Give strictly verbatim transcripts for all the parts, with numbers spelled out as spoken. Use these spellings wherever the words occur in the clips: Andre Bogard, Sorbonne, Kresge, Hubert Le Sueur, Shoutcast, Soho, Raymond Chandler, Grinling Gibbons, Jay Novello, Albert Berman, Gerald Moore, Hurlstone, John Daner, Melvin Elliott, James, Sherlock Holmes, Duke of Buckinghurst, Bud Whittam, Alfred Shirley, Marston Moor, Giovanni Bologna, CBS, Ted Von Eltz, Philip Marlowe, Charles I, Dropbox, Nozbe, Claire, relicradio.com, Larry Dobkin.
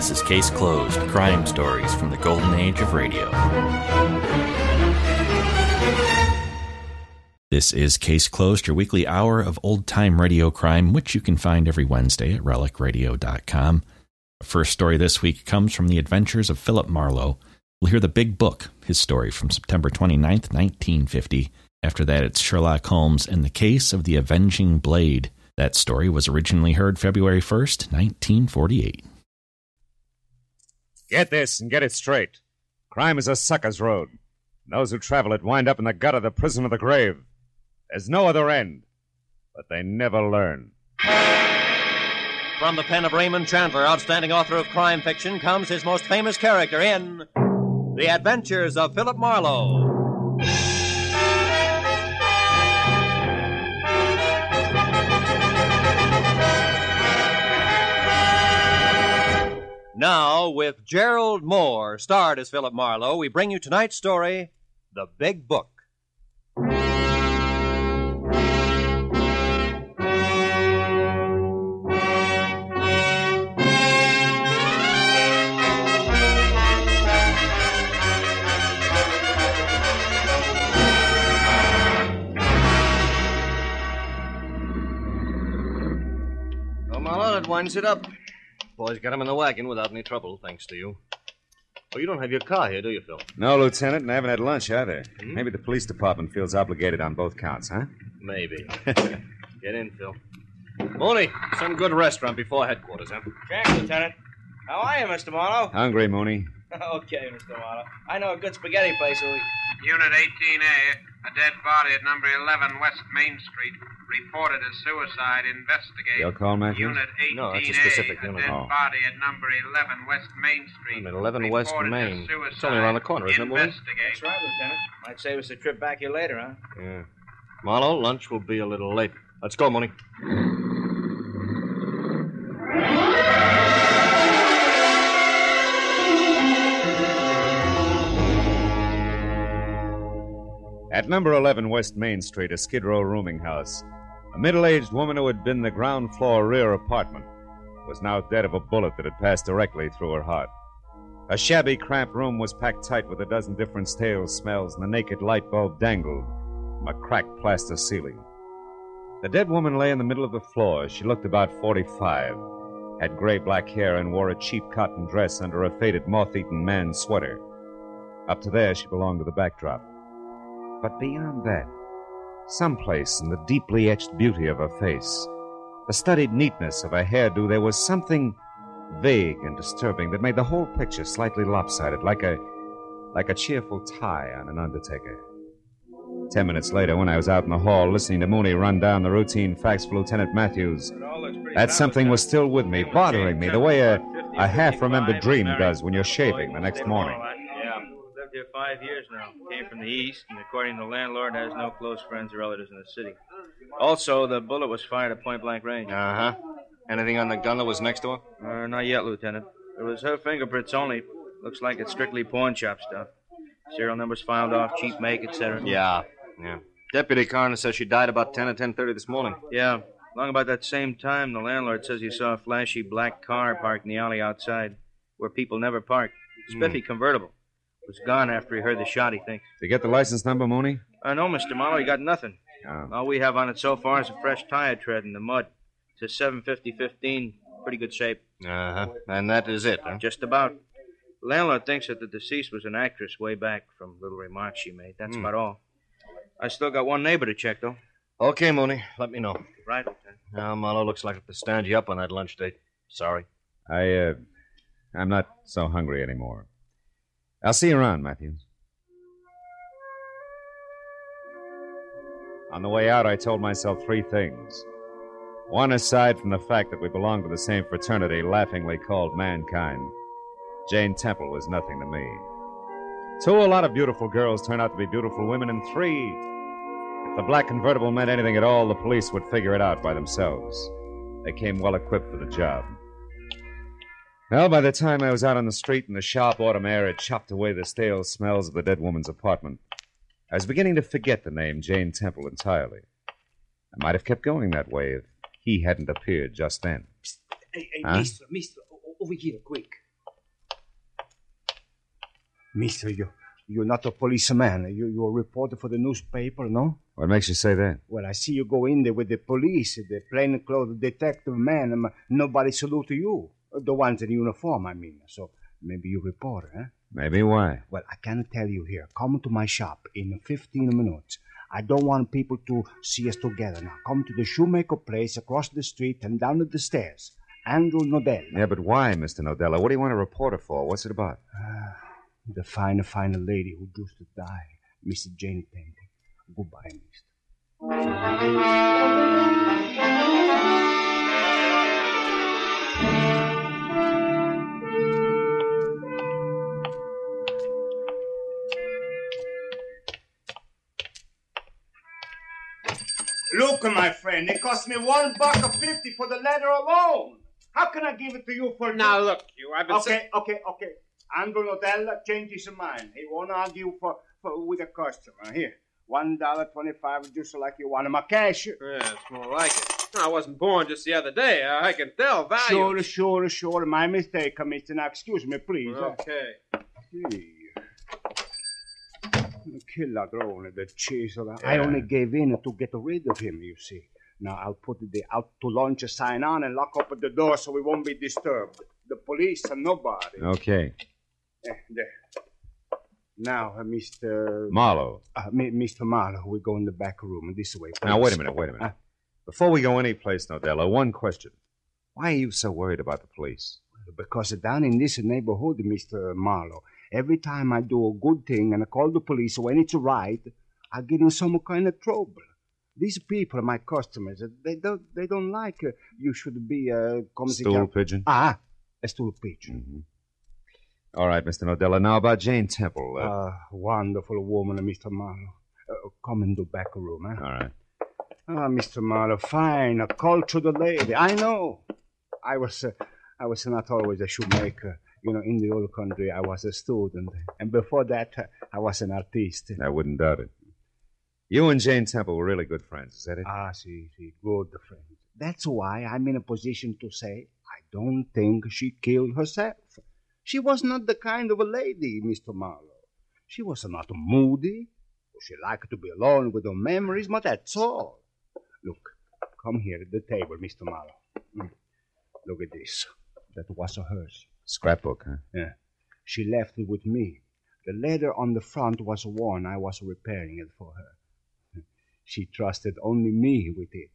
This is Case Closed, Crime Stories from the Golden Age of Radio. This is Case Closed, your weekly hour of old-time radio crime, which you can find every Wednesday at relic radio dot com. The first story this week comes from the adventures of Philip Marlowe. We'll hear The Big Book, his story from September twenty-ninth, nineteen fifty. After that, it's Sherlock Holmes and the Case of the Avenging Blade. That story was originally heard February first, nineteen forty-eight. Get this and get it straight. Crime is a sucker's road. And those who travel it wind up in the gutter, the prison, or the grave. There's no other end. But they never learn. From the pen of Raymond Chandler, outstanding author of crime fiction, comes his most famous character in The Adventures of Philip Marlowe. Now, with Gerald Moore, starred as Philip Marlowe, we bring you tonight's story, The Big Book. Come on, it winds it up. Boys got him in the wagon without any trouble, thanks to you. Oh, you don't have your car here, do you, Phil? No, Lieutenant, and I haven't had lunch either. Hmm? Maybe the police department feels obligated on both counts, huh? Maybe. Get in, Phil. Mooney, some good restaurant before headquarters, huh? Check, Lieutenant. How are you, Mister Marlowe? Hungry, Mooney. Okay, Mister Marlowe. I know a good spaghetti place where we... Unit eighteen A, a dead body at number eleven West Main Street, reported as suicide. Investigate. Your call, Matthews? Unit eighteen A, no, that's a specific unit. A dead body at number eleven West Main Street. At eleven West Main. It's only around the corner, isn't it, boy? That's right, Lieutenant. Might save us a trip back here later, huh? Yeah. Marlowe, lunch will be a little late. Let's go, Mooney. At number eleven West Main Street, a Skid Row rooming house, a middle-aged woman who had been the ground floor rear apartment was now dead of a bullet that had passed directly through her heart. A shabby, cramped room was packed tight with a dozen different stale smells, and a naked light bulb dangled from a cracked plaster ceiling. The dead woman lay in the middle of the floor. She looked about forty-five, had gray black hair, and wore a cheap cotton dress under a faded, moth-eaten man's sweater. Up to there, she belonged to the backdrop. But beyond that, someplace in the deeply etched beauty of her face, the studied neatness of her hairdo, there was something vague and disturbing that made the whole picture slightly lopsided, like a like a cheerful tie on an undertaker. Ten minutes later, when I was out in the hall listening to Mooney run down the routine facts for Lieutenant Matthews, that something was still with me, bothering me, the way a, a half-remembered dream does when you're shaving the next morning. Here five years now. Came from the east, and according to the landlord, has no close friends or relatives in the city. Also, the bullet was fired at point-blank range. Uh-huh. Anything on the gun that was next to her? Uh, not yet, Lieutenant. It was her fingerprints only. Looks like it's strictly pawn shop stuff. Serial numbers filed off, cheap make, et cetera. Yeah, yeah. Deputy coroner says she died about ten or ten thirty this morning. Yeah. Long about that same time, the landlord says he saw a flashy black car parked in the alley outside, where people never parked. Spiffy mm. convertible. Was gone after he heard the shot, he thinks. Did you get the license number, Mooney? Uh, no, Mister Marlowe, he got nothing. Oh. All we have on it so far is a fresh tire tread in the mud. It's a seven fifty fifteen, pretty good shape. Uh-huh. And that is it, huh? Just about. The landlord thinks that the deceased was an actress way back from little remarks she made. That's mm. about all. I still got one neighbor to check, though. Okay, Mooney, let me know. Right. Now, Marlowe, looks like I have to stand you up on that lunch date. Sorry. I, uh, I'm not so hungry anymore. I'll see you around, Matthews. On the way out, I told myself three things. One, aside from the fact that we belonged to the same fraternity laughingly called mankind, Jane Temple was nothing to me. Two, a lot of beautiful girls turn out to be beautiful women. And three, if the black convertible meant anything at all, the police would figure it out by themselves. They came well equipped for the job. Well, by the time I was out on the street and the sharp autumn air had chopped away the stale smells of the dead woman's apartment, I was beginning to forget the name Jane Temple entirely. I might have kept going that way if he hadn't appeared just then. Psst. Hey, hey, huh? Maestro, Maestro, over here, quick. Mister, you, you're not a policeman. You, you're a reporter for the newspaper, no? What makes you say that? Well, I see you go in there with the police, the plainclothes detective man. Nobody salute you. The ones in uniform, I mean. So maybe you're a reporter, huh? Maybe why? Well, I can't tell you here. Come to my shop in fifteen minutes. I don't want people to see us together. Now, come to the shoemaker place across the street and down the stairs. Andrew Nodella. Yeah, but why, Mister Nodella? What do you want a reporter for? What's it about? Uh, the fine, fine lady who used to die, Miss Jane Temple. Goodbye, mister. Look, my friend, it cost me one buck and fifty for the letter alone. How can I give it to you for now? Look, you, I've been okay, so... okay, okay. Andrew Nodella changed his mind. He won't argue for, for with a customer. Here, one dollar twenty-five, just like you want him a cash. Yeah, it's more like it. I wasn't born just the other day. I can tell value. Sure, sure, sure. My mistake, Mister Now, excuse me, please. Okay. Okay. Che ladrone del Cesare. Yeah. I only gave in to get rid of him, you see. Now, I'll put the out to lunch sign on and lock up the door so we won't be disturbed. The police and nobody. Okay. Uh, now, uh, Mister Marlowe. Uh, Mister Marlowe, we go in the back room this way. Please. Now, wait a minute, wait a minute. Uh, Before we go any place, Nodella, one question. Why are you so worried about the police? Because down in this neighborhood, Mister Marlowe, every time I do a good thing and I call the police when it's right, I get in some kind of trouble. These people, my customers, they don't they don't like uh, you should be a... Uh, stool pigeon? Ah, a stool pigeon. Mm-hmm. All right, Mister Nodella, now about Jane Temple. Uh, uh, wonderful woman, Mister Marlowe. Uh, come in the back room, eh? All right. Ah, Mister Marlowe, fine, a cultured lady. I know. I was uh, I was not always a shoemaker. You know, in the old country, I was a student. And before that, uh, I was an artist. I wouldn't doubt it. You and Jane Temple were really good friends, is that it? Ah, see, see, good friends. That's why I'm in a position to say I don't think she killed herself. She was not the kind of a lady, Mister Marlowe. She was not moody. She liked to be alone with her memories, but that's all. Look, come here at the table, Mister Marlowe. Look at this. That was hers. Scrapbook, huh? Yeah. She left it with me. The letter on the front was worn. I was repairing it for her. She trusted only me with it.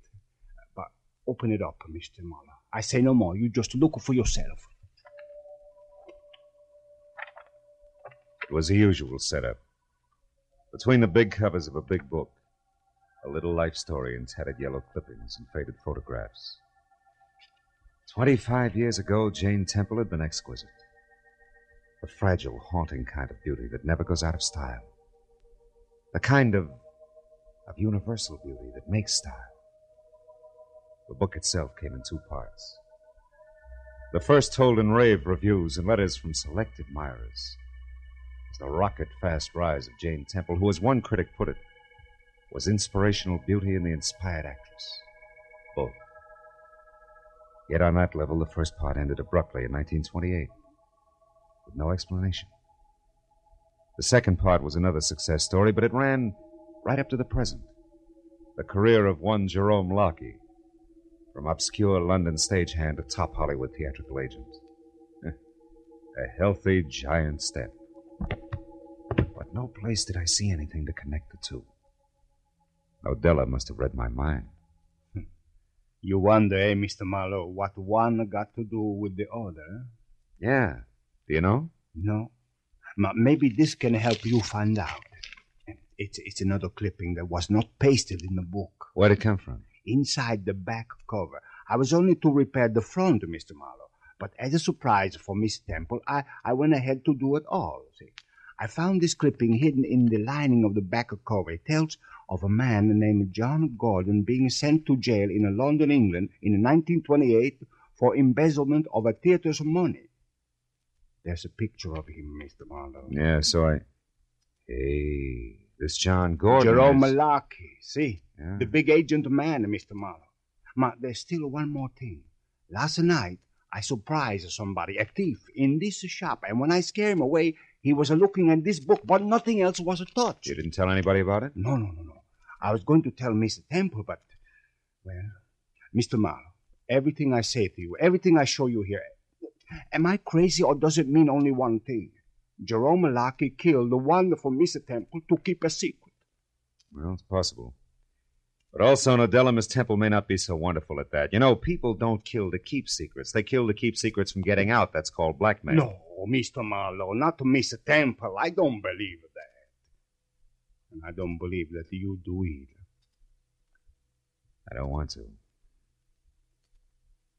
But open it up, Mister Marlowe. I say no more. You just look for yourself. It was the usual setup. Between the big covers of a big book, a little life story in tattered yellow clippings and faded photographs. Twenty-five years ago, Jane Temple had been exquisite. A fragile, haunting kind of beauty that never goes out of style. The kind of, of universal beauty that makes style. The book itself came in two parts. The first told in rave reviews and letters from select admirers. As the rocket-fast rise of Jane Temple, who, as one critic put it, was inspirational beauty in the inspired actress. Both. Yet on that level, the first part ended abruptly in nineteen twenty-eight, with no explanation. The second part was another success story, but it ran right up to the present. The career of one Jerome Locke, from obscure London stagehand to top Hollywood theatrical agent. A healthy giant step. But no place did I see anything to connect the two. Nodella must have read my mind. You wonder, eh, Mister Marlowe, what one got to do with the other? Yeah. Do you know? No. But maybe this can help you find out. It's, it's another clipping that was not pasted in the book. Where'd it come from? Inside the back cover. I was only to repair the front, Mister Marlowe. But as a surprise for Miss Temple, I, I went ahead to do it all, see? I found this clipping hidden in the lining of the back cover. It tells of a man named John Gordon being sent to jail in London, England, in nineteen twenty-eight for embezzlement of a theater's money. There's a picture of him, Mister Marlowe. Yeah, so I... Hey, this John Gordon Jerome is... Locke, see? Yeah. The big agent man, Mister Marlowe. But there's still one more thing. Last night, I surprised somebody, a thief, in this shop, and when I scared him away... He was looking at this book, but nothing else was touched. You didn't tell anybody about it? No, no, no, no. I was going to tell Miss Temple, but... Well, Mister Marlowe, everything I say to you, everything I show you here... Am I crazy, or does it mean only one thing? Jerome Locke killed the wonderful Miss Temple to keep a secret. Well, it's possible. But also, Nodella, Miss Temple may not be so wonderful at that. You know, people don't kill to keep secrets. They kill to keep secrets from getting out. That's called blackmail. No, Mister Marlowe, not Miss Temple. I don't believe that. And I don't believe that you do either. I don't want to.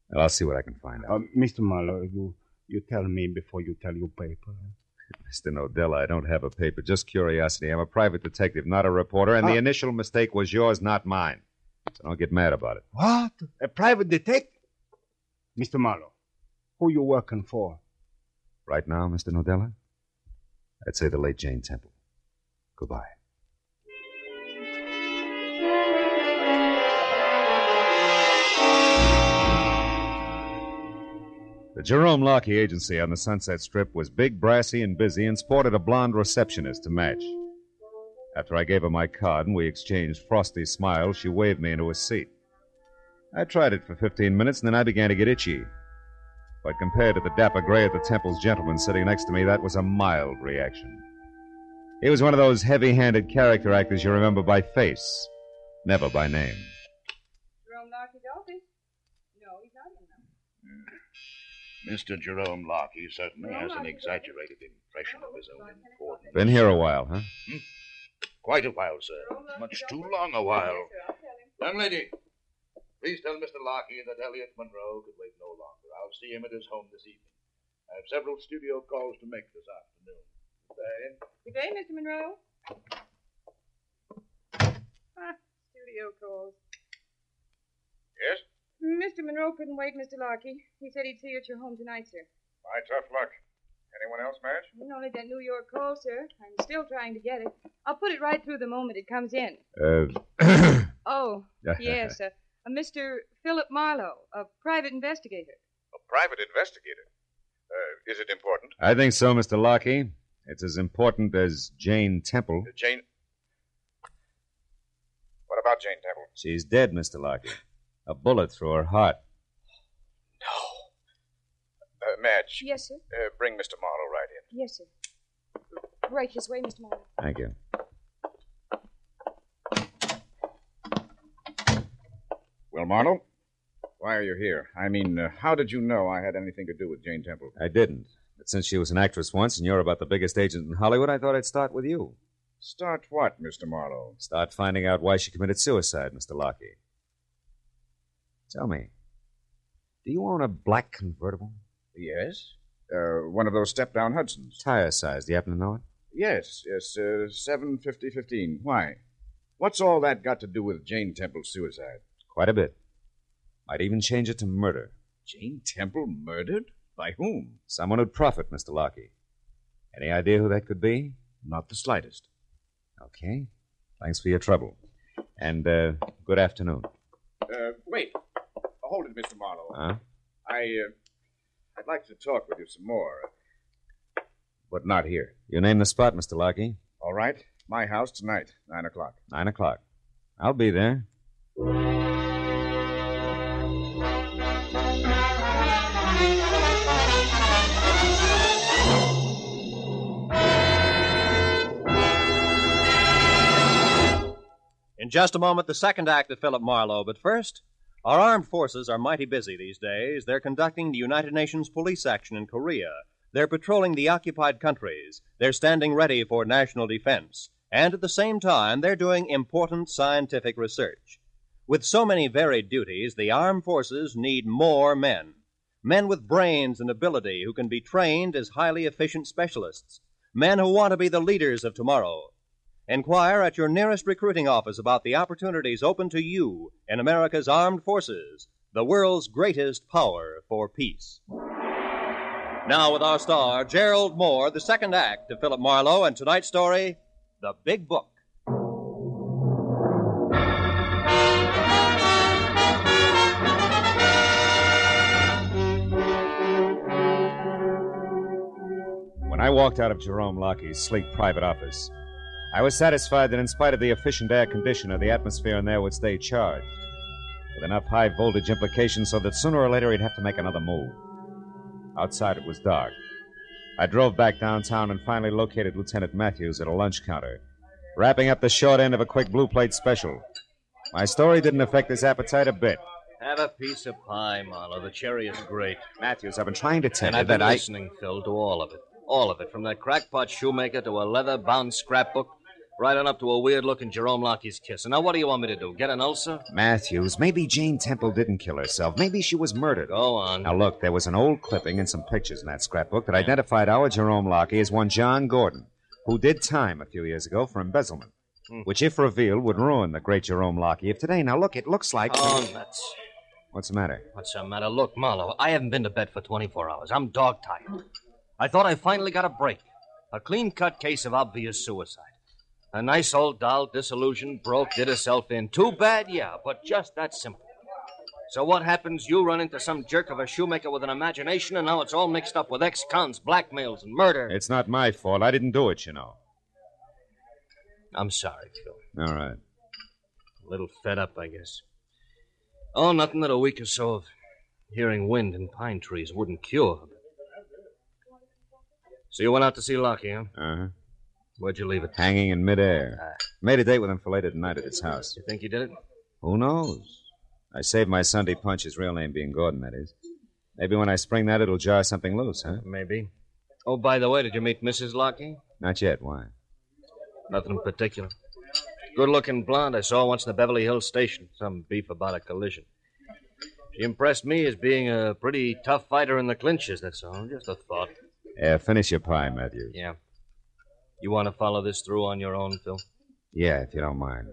Well, I'll see what I can find out. Uh, Mister Marlowe, you, you tell me before you tell your paper. Mister Nodella, I don't have a paper, just curiosity. I'm a private detective, not a reporter, and uh, the initial mistake was yours, not mine. So don't get mad about it. What? A private detective? Mister Marlowe, who you working for? Right now, Mister Nodella, I'd say the late Jane Temple. Goodbye. The Jerome Locke agency on the Sunset Strip was big, brassy, and busy, and sported a blonde receptionist to match. After I gave her my card and we exchanged frosty smiles, she waved me into a seat. I tried it for fifteen minutes, and then I began to get itchy. But compared to the dapper gray of the Temple's gentleman sitting next to me, that was a mild reaction. He was one of those heavy-handed character actors you remember by face, never by name. Jerome Locke's office? No, he's not in there. Mister Jerome Locke, he certainly has an exaggerated impression of his own importance. Been here a while, huh? Hmm? Quite a while, sir. Much too long a while. Young lady, please tell Mister Locke that Elliot Monroe could wait no longer. I'll see him at his home this evening. I have several studio calls to make this afternoon. Good day. Good day, Mister Monroe. Ah, studio calls. Yes? Mister Monroe couldn't wait, Mister Locke. He said he'd see you at your home tonight, sir. My tough luck. Anyone else, Madge? Only that New York call, sir. I'm still trying to get it. I'll put it right through the moment it comes in. Uh. oh, yes. Uh, uh, Mister Philip Marlowe, a private investigator. A private investigator? Uh, is it important? I think so, Mister Locke. It's as important as Jane Temple. Uh, Jane? What about Jane Temple? She's dead, Mister Locke. A bullet through her heart. No. Uh, Madge. Yes, sir? Uh, bring Mister Marlowe right in. Yes, sir. Right this way, Mister Marlowe. Thank you. Well, Marlowe, why are you here? I mean, uh, how did you know I had anything to do with Jane Temple? I didn't. But since she was an actress once and you're about the biggest agent in Hollywood, I thought I'd start with you. Start what, Mister Marlowe? Start finding out why she committed suicide, Mister Locke. Tell me, do you own a black convertible? Yes. Uh, one of those step-down Hudsons. Tire size, do you happen to know it? Yes, yes, uh, seven fifty fifteen. Why? What's all that got to do with Jane Temple's suicide? Quite a bit. Might even change it to murder. Jane Temple murdered? By whom? Someone who'd profit, Mister Locke. Any idea who that could be? Not the slightest. Okay. Thanks for your trouble. And uh, good afternoon. Uh, wait. Hold it, Mister Marlowe. Huh? I, uh, I'd like to talk with you some more, but not here. You name the spot, Mister Locke. All right. My house tonight, nine o'clock. Nine o'clock. I'll be there. In just a moment, the second act of Philip Marlowe, but first... Our armed forces are mighty busy these days. They're conducting the United Nations police action in Korea. They're patrolling the occupied countries. They're standing ready for national defense. And at the same time, they're doing important scientific research. With so many varied duties, the armed forces need more men. Men with brains and ability who can be trained as highly efficient specialists. Men who want to be the leaders of tomorrow. Inquire at your nearest recruiting office about the opportunities open to you in America's Armed Forces, the world's greatest power for peace. Now with our star, Gerald Moore, the second act of Philip Marlowe, and tonight's story, The Big Book. I I walked out of Jerome Lockie's sleek private office. I was satisfied that in spite of the efficient air conditioner, the atmosphere in there would stay charged, with enough high voltage implications so that sooner or later he'd have to make another move. Outside, it was dark. I drove back downtown and finally located Lieutenant Matthews at a lunch counter, wrapping up the short end of a quick blue plate special. My story didn't affect his appetite a bit. Have a piece of pie, Marlowe. The cherry is great. Matthews, I've been trying to tell and you I've that been I... listening, Phil, to all of it. All of it, from that crackpot shoemaker to a leather-bound scrapbook, right on up to a weird-looking Jerome Lockie's kiss. And now what do you want me to do, get an ulcer? Matthews, maybe Jane Temple didn't kill herself. Maybe she was murdered. Go on. Now, look, there was an old clipping and some pictures in that scrapbook that yeah. identified our Jerome Lockie as one John Gordon, who did time a few years ago for embezzlement, hmm. which, if revealed, would ruin the great Jerome Lockie of today. Now, look, it looks like... Oh, nuts. What's the matter? What's the matter? Look, Marlowe, I haven't been to bed for twenty-four hours. I'm dog-tired. I thought I finally got a break. A clean-cut case of obvious suicide. A nice old doll, disillusioned, broke, did herself in. Too bad, yeah, but just that simple. So what happens? You run into some jerk of a shoemaker with an imagination, and now it's all mixed up with ex-cons, blackmails, and murder. It's not my fault. I didn't do it, you know. I'm sorry, Phil. All right. A little fed up, I guess. Oh, nothing that a week or so of hearing wind and pine trees wouldn't cure. So you went out to see Lockie, huh? Uh-huh. Where'd you leave it? Hanging in midair. Uh, Made a date with him for late at night at his house. You think he did it? Who knows? I saved my Sunday punch, his real name being Gordon, that is. Maybe when I spring that, it'll jar something loose, huh? Maybe. Oh, by the way, did you meet Missus Lockie? Not yet. Why? Nothing in particular. Good-looking blonde I saw once in the Beverly Hills station. Some beef about a collision. She impressed me as being a pretty tough fighter in the clinches, that's all. Just a thought. Yeah, finish your pie, Matthews. Yeah. You want to follow this through on your own, Phil? Yeah, if you don't mind.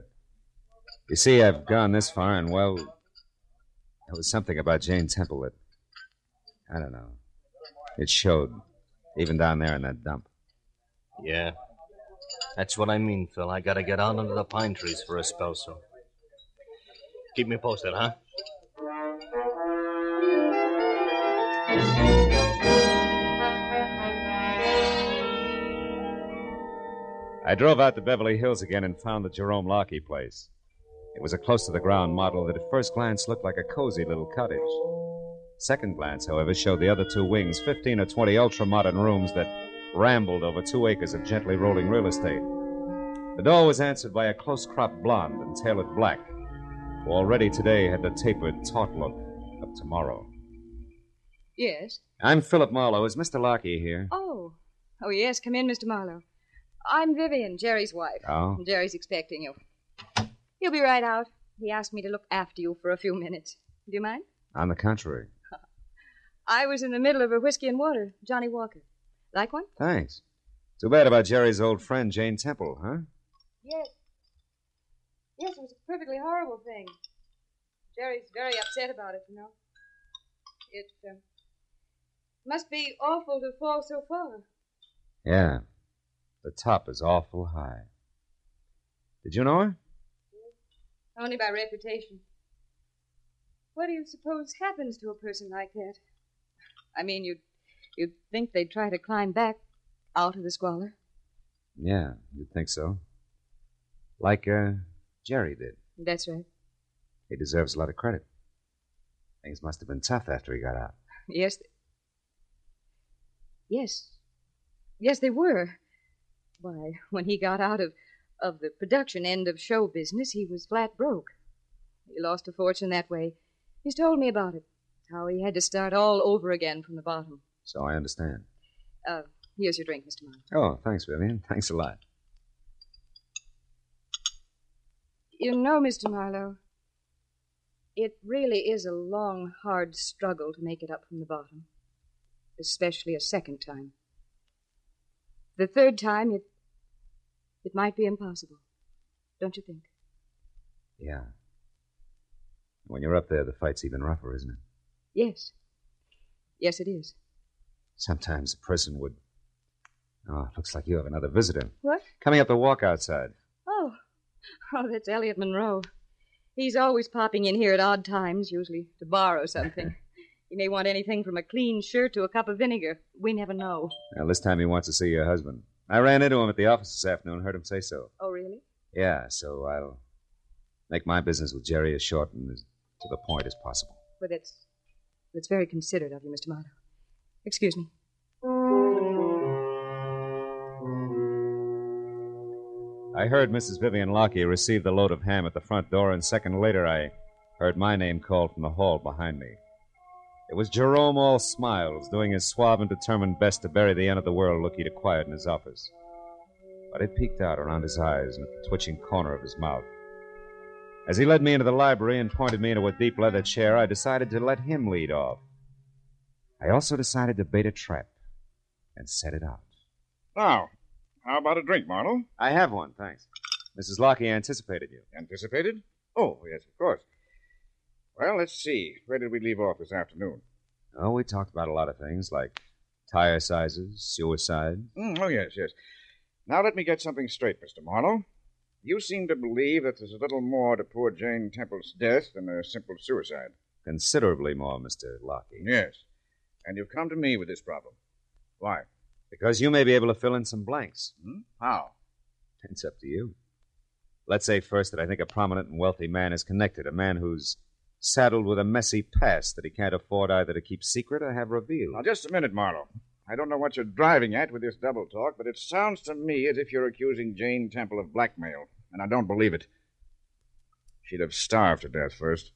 You see, I've gone this far, and, well, there was something about Jane Temple that, I don't know, it showed, even down there in that dump. Yeah. That's what I mean, Phil. I got to get out under the pine trees for a spell, so. Keep me posted, huh? I drove out to Beverly Hills again and found the Jerome Lockie place. It was a close-to-the-ground model that at first glance looked like a cozy little cottage. Second glance, however, showed the other two wings, fifteen or twenty ultra-modern rooms that rambled over two acres of gently rolling real estate. The door was answered by a close-cropped blonde and tailored black, who already today had the tapered, taut look of tomorrow. Yes? I'm Philip Marlowe. Is Mister Lockie here? Oh. Oh, yes. Come in, Mister Marlowe. I'm Vivian, Jerry's wife. Oh? Jerry's expecting you. He'll be right out. He asked me to look after you for a few minutes. Do you mind? On the contrary. I was in the middle of a whiskey and water, Johnny Walker. Like one? Thanks. Too bad about Jerry's old friend, Jane Temple, huh? Yes. Yes, it was a perfectly horrible thing. Jerry's very upset about it, you know. It uh, must be awful to fall so far. Yeah. The top is awful high. Did you know her? Only by reputation. What do you suppose happens to a person like that? I mean, you'd, you'd think they'd try to climb back out of the squalor. Yeah, you'd think so. Like uh, Jerry did. That's right. He deserves a lot of credit. Things must have been tough after he got out. Yes. They... Yes. Yes, they were. Why, when he got out of, of the production end of show business, he was flat broke. He lost a fortune that way. He's told me about it, how he had to start all over again from the bottom. So I understand. Uh, here's your drink, Mister Marlowe. Oh, thanks, Vivian. Thanks a lot. You know, Mister Marlowe, it really is a long, hard struggle to make it up from the bottom, especially a second time. The third time, it It might be impossible, don't you think? Yeah. When you're up there, the fight's even rougher, isn't it? Yes. Yes, it is. Sometimes a person would... Oh, it looks like you have another visitor. What? Coming up the walk outside. Oh. Oh, that's Elliot Monroe. He's always popping in here at odd times, usually to borrow something. You may want anything from a clean shirt to a cup of vinegar. We never know. Now, this time he wants to see your husband. I ran into him at the office this afternoon and heard him say so. Oh, really? Yeah, so I'll make my business with Jerry as short and as to the point as possible. Well, that's, that's very considerate of you, Mister Marlowe. Excuse me. I heard Missus Vivian Lockie receive the load of ham at the front door, and a second later I heard my name called from the hall behind me. It was Jerome all smiles, doing his suave and determined best to bury the end of the world look he'd acquired in his office. But it peeked out around his eyes and at the twitching corner of his mouth. As he led me into the library and pointed me into a deep leather chair, I decided to let him lead off. I also decided to bait a trap and set it out. Now, how about a drink, Marlowe? I have one, thanks. Missus Lockie anticipated you. Anticipated? Oh, yes, of course. Well, let's see. Where did we leave off this afternoon? Oh, we talked about a lot of things, like tire sizes, suicide. Mm, oh, yes, yes. Now let me get something straight, Mister Marlowe. You seem to believe that there's a little more to poor Jane Temple's death than a simple suicide. Considerably more, Mister Lockie. Yes. And you've come to me with this problem. Why? Because you may be able to fill in some blanks. Hmm? How? It's up to you. Let's say first that I think a prominent and wealthy man is connected, a man who's saddled with a messy past that he can't afford either to keep secret or have revealed. Now, just a minute, Marlowe. I don't know what you're driving at with this double talk, but it sounds to me as if you're accusing Jane Temple of blackmail, and I don't believe it. She'd have starved to death first.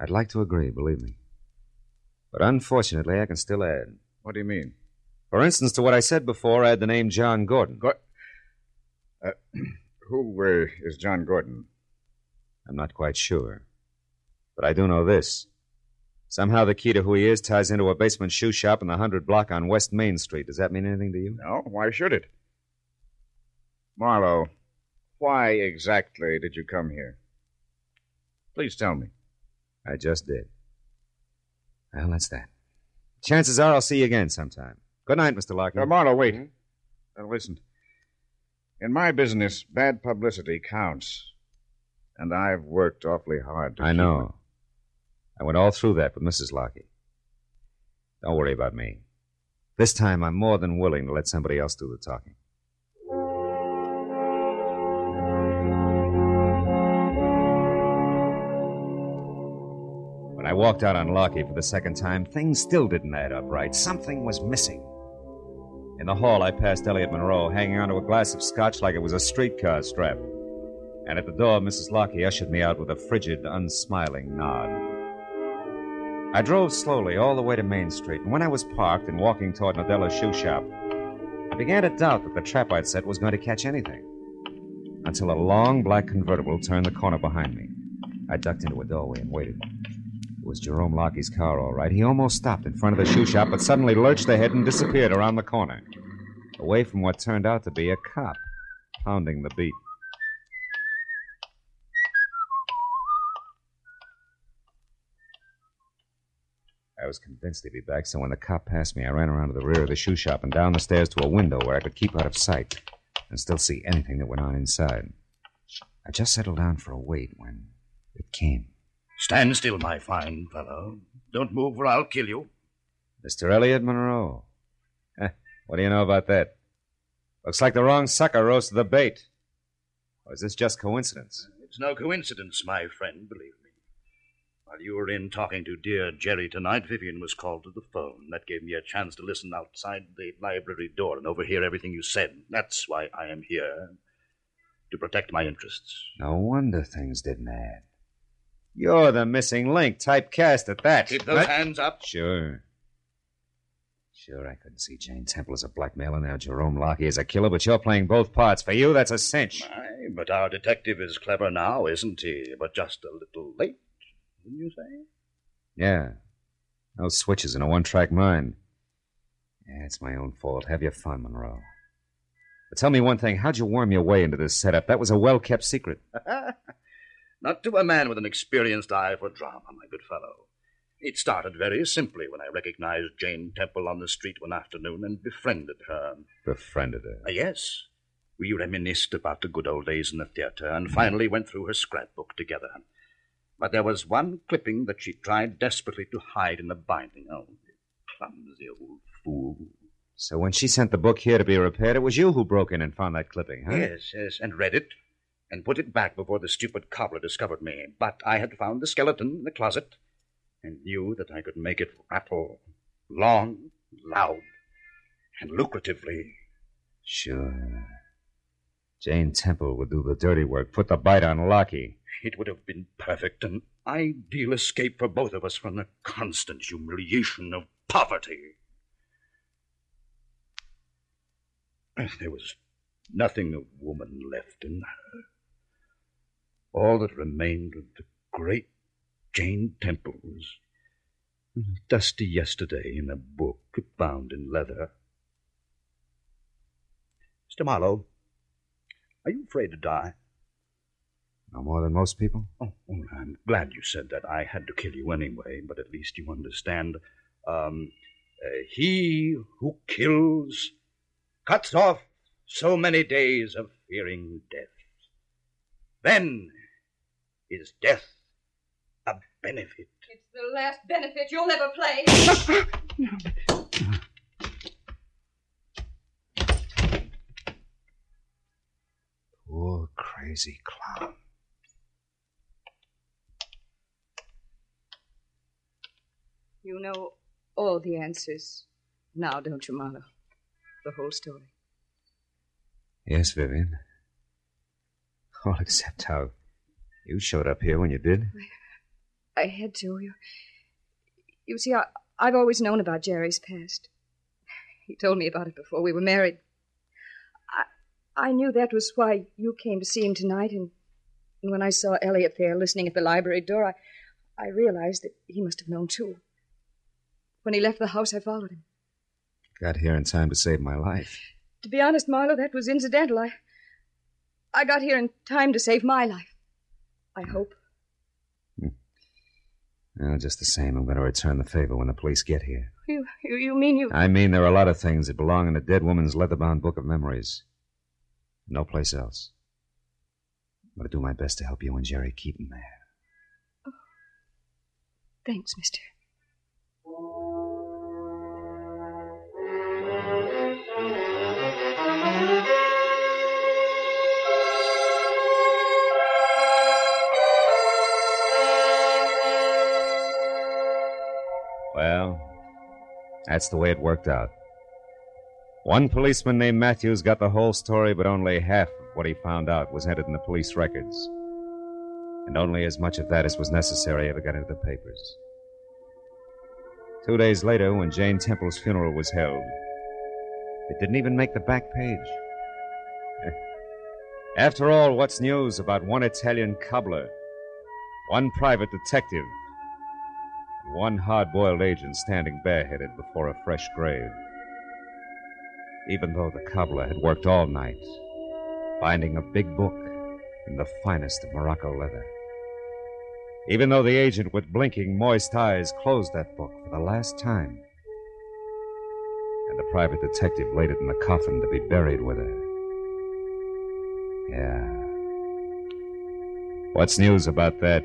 I'd like to agree, believe me. But unfortunately, I can still add. What do you mean? For instance, to what I said before, add the name John Gordon. Go- uh, who uh, is John Gordon? I'm not quite sure. But I do know this. Somehow the key to who he is ties into a basement shoe shop in the hundred block on West Main Street. Does that mean anything to you? No, why should it? Marlowe, why exactly did you come here? Please tell me. I just did. Well, that's that. Chances are I'll see you again sometime. Good night, Mister Locke. Uh, Marlowe, wait. Hmm? Now, listen. In my business, bad publicity counts. And I've worked awfully hard to I know. It. I went all through that with Missus Lockie. Don't worry about me. This time, I'm more than willing to let somebody else do the talking. When I walked out on Lockie for the second time, things still didn't add up right. Something was missing. In the hall, I passed Elliot Monroe, hanging onto a glass of scotch like it was a streetcar strap. And at the door, Missus Lockie ushered me out with a frigid, unsmiling nod. I drove slowly all the way to Main Street, and when I was parked and walking toward Nodella's shoe shop, I began to doubt that the trap I'd set was going to catch anything. Until a long black convertible turned the corner behind me. I ducked into a doorway and waited. It was Jerome Lockie's car, all right. He almost stopped in front of the shoe shop, but suddenly lurched ahead and disappeared around the corner, away from what turned out to be a cop pounding the beat. I was convinced he'd be back, so when the cop passed me, I ran around to the rear of the shoe shop and down the stairs to a window where I could keep out of sight and still see anything that went on inside. I just settled down for a wait when it came. Stand still, my fine fellow. Don't move or I'll kill you. Mister Elliot Monroe. What do you know about that? Looks like the wrong sucker rose to the bait. Or is this just coincidence? It's no coincidence, my friend, believe me. While you were in talking to dear Jerry tonight, Vivian was called to the phone. That gave me a chance to listen outside the library door and overhear everything you said. That's why I am here, to protect my interests. No wonder things didn't add. You're the missing link, typecast at that. Keep those but... hands up. Sure. Sure, I couldn't see Jane Temple as a blackmailer, now Jerome Lockie as a killer, but you're playing both parts. For you, that's a cinch. Aye, but our detective is clever now, isn't he? But just a little late. Didn't you say? Yeah. No switches in a one-track mind. Yeah, it's my own fault. Have your fun, Monroe. But tell me one thing. How'd you worm your way into this setup? That was a well-kept secret. Not to a man with an experienced eye for drama, my good fellow. It started very simply when I recognized Jane Temple on the street one afternoon and befriended her. Befriended her? Uh, yes. We reminisced about the good old days in the theater and finally went through her scrapbook together. But there was one clipping that she tried desperately to hide in the binding. Oh, the clumsy old fool. So when she sent the book here to be repaired, it was you who broke in and found that clipping, huh? Yes, yes, and read it and put it back before the stupid cobbler discovered me. But I had found the skeleton in the closet and knew that I could make it rattle long, loud, and lucratively. Sure. Jane Temple would do the dirty work, put the bite on Lockie. It would have been perfect, an ideal escape for both of us from the constant humiliation of poverty. There was nothing of woman left in her. All that remained of the great Jane Temple was dusty yesterday in a book bound in leather. Mister Marlowe, are you afraid to die? No more than most people. Oh, well, I'm glad you said that. I had to kill you anyway, but at least you understand. Um, uh, he who kills cuts off so many days of fearing death. Then is death a benefit. It's the last benefit you'll ever play. Poor crazy clown. You know all the answers now, don't you, Marlowe? The whole story. Yes, Vivian. All except how you showed up here when you did. I, I had to. You, you see, I, I've always known about Jerry's past. He told me about it before we were married. I, I knew that was why you came to see him tonight, and, and when I saw Elliot there listening at the library door, I... I realized that he must have known, too. When he left the house, I followed him. Got here in time to save my life. To be honest, Marlowe, that was incidental. I I got here in time to save my life. I hope. Hmm. Well, just the same, I'm going to return the favor when the police get here. You, you, you mean you... I mean there are a lot of things that belong in a dead woman's leather-bound book of memories. No place else. I'm going to do my best to help you and Jerry keep him there. Thanks, mister. Well, that's the way it worked out. One policeman named Matthews got the whole story, but only half of what he found out was entered in the police records. And only as much of that as was necessary ever got into the papers. Two days later, when Jane Temple's funeral was held, it didn't even make the back page. After all, what's news about one Italian cobbler, one private detective, and one hard-boiled agent standing bareheaded before a fresh grave? Even though the cobbler had worked all night, binding a big book in the finest of Morocco leather. Even though the agent with blinking, moist eyes closed that book for the last time, and the private detective laid it in the coffin to be buried with her. Yeah. What's news about that?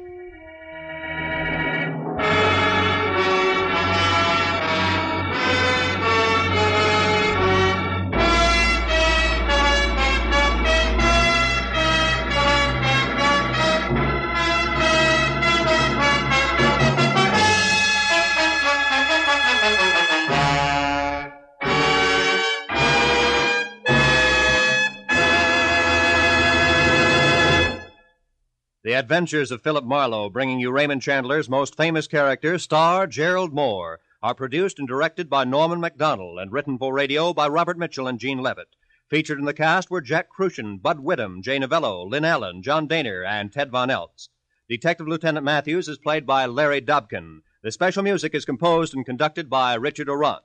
The Adventures of Philip Marlowe, bringing you Raymond Chandler's most famous character, star Gerald Moore, are produced and directed by Norman MacDonald and written for radio by Robert Mitchell and Gene Levitt. Featured in the cast were Jack Crucian, Bud Whittam, Jay Novello, Lynn Allen, John Daner, and Ted Von Eltz. Detective Lieutenant Matthews is played by Larry Dobkin. The special music is composed and conducted by Richard Arant.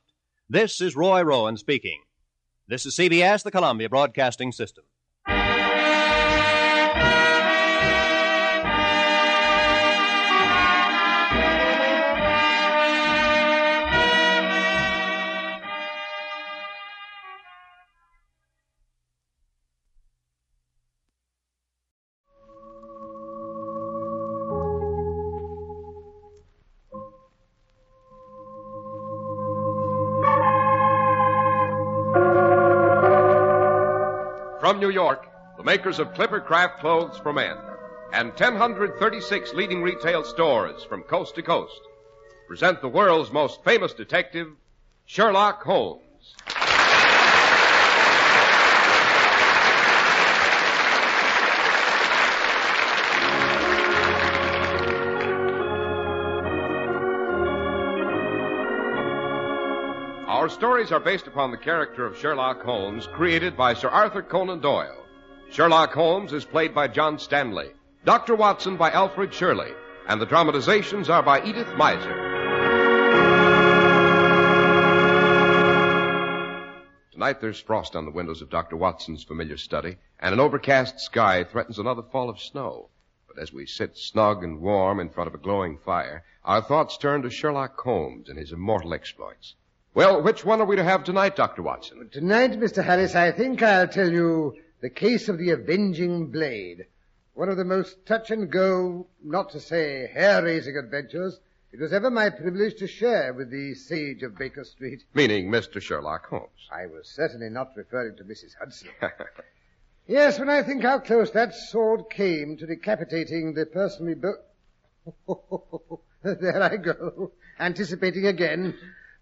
This is Roy Rowan speaking. This is C B S, the Columbia Broadcasting System. from New York, the makers of Clipper Craft clothes for men, and one thousand thirty-six leading retail stores from coast to coast, present the world's most famous detective, Sherlock Holmes. Our stories are based upon the character of Sherlock Holmes, created by Sir Arthur Conan Doyle. Sherlock Holmes is played by John Stanley, Doctor Watson by Alfred Shirley, and the dramatizations are by Edith Meiser. Tonight there's frost on the windows of Doctor Watson's familiar study, and an overcast sky threatens another fall of snow. But as we sit snug and warm in front of a glowing fire, our thoughts turn to Sherlock Holmes and his immortal exploits. Well, which one are we to have tonight, Doctor Watson? Tonight, Mister Harris, I think I'll tell you the case of the Avenging Blade. One of the most touch-and-go, not to say hair-raising adventures it was ever my privilege to share with the sage of Baker Street. Meaning Mister Sherlock Holmes. I was certainly not referring to Missus Hudson. Yes, when I think how close that sword came to decapitating the person we both... There I go, anticipating again...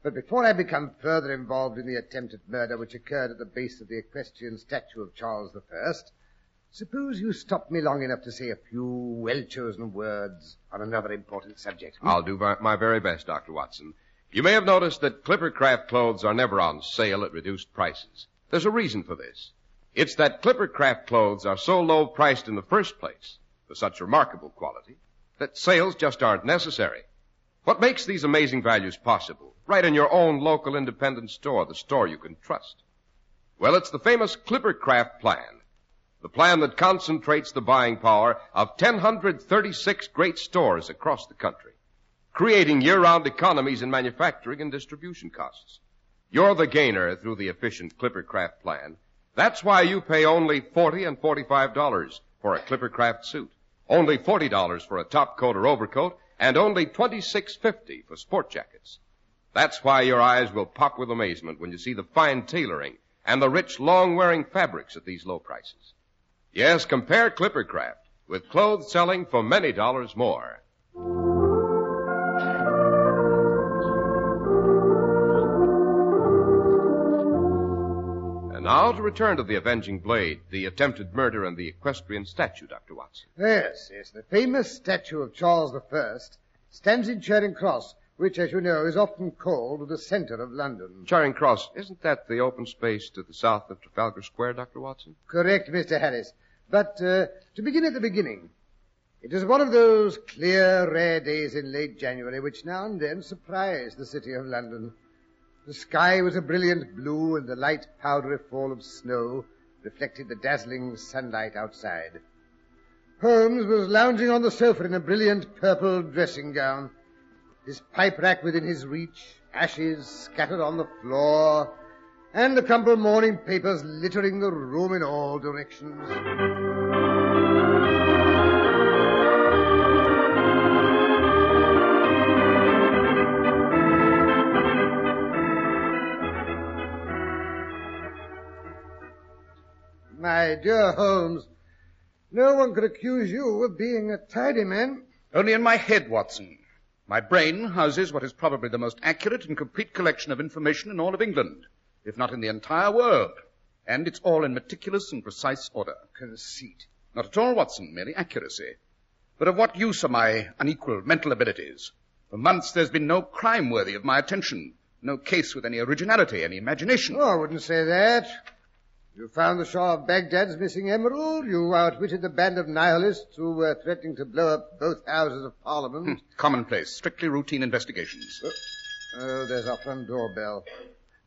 But before I become further involved in the attempted murder which occurred at the base of the equestrian statue of Charles the First, suppose you stop me long enough to say a few well-chosen words on another important subject. Hmm? I'll do my very best, Doctor Watson. You may have noticed that Clipper Craft clothes are never on sale at reduced prices. There's a reason for this. It's that Clipper Craft clothes are so low-priced in the first place, for such remarkable quality, that sales just aren't necessary. What makes these amazing values possible? Right in your own local independent store, the store you can trust. Well, it's the famous Clipper Craft plan, the plan that concentrates the buying power of one thousand thirty-six great stores across the country, creating year-round economies in manufacturing and distribution costs. You're the gainer through the efficient Clipper Craft plan. That's why you pay only forty and forty-five dollars for a Clipper Craft suit, only forty dollars for a top coat or overcoat, and only twenty-six fifty for sport jackets. That's why your eyes will pop with amazement when you see the fine tailoring and the rich, long-wearing fabrics at these low prices. Yes, compare Clipper Craft with clothes selling for many dollars more. And now to return to the Avenging Blade, the attempted murder and the equestrian statue, Doctor Watson. Yes, yes, the famous statue of Charles the First stands in Charing Cross, which, as you know, is often called the center of London. Charing Cross, isn't that the open space to the south of Trafalgar Square, Doctor Watson? Correct, Mister Harris. But uh, to begin at the beginning, it is one of those clear, rare days in late January which now and then surprise the city of London. The sky was a brilliant blue, and the light, powdery fall of snow reflected the dazzling sunlight outside. Holmes was lounging on the sofa in a brilliant purple dressing gown, his pipe rack within his reach, ashes scattered on the floor, and the crumpled morning papers littering the room in all directions. My dear Holmes, no one could accuse you of being a tidy man. Only in my head, Watson. My brain houses what is probably the most accurate and complete collection of information in all of England, if not in the entire world. And it's all in meticulous and precise order. Conceit. Not at all, Watson, merely accuracy. But of what use are my unequalled mental abilities? For months there's been no crime worthy of my attention, no case with any originality, any imagination. Oh, I wouldn't say that. You found the Shah of Baghdad's missing emerald. You outwitted the band of nihilists who were threatening to blow up both houses of Parliament. Hmm. Commonplace, strictly routine investigations. Oh. oh, there's our front door bell.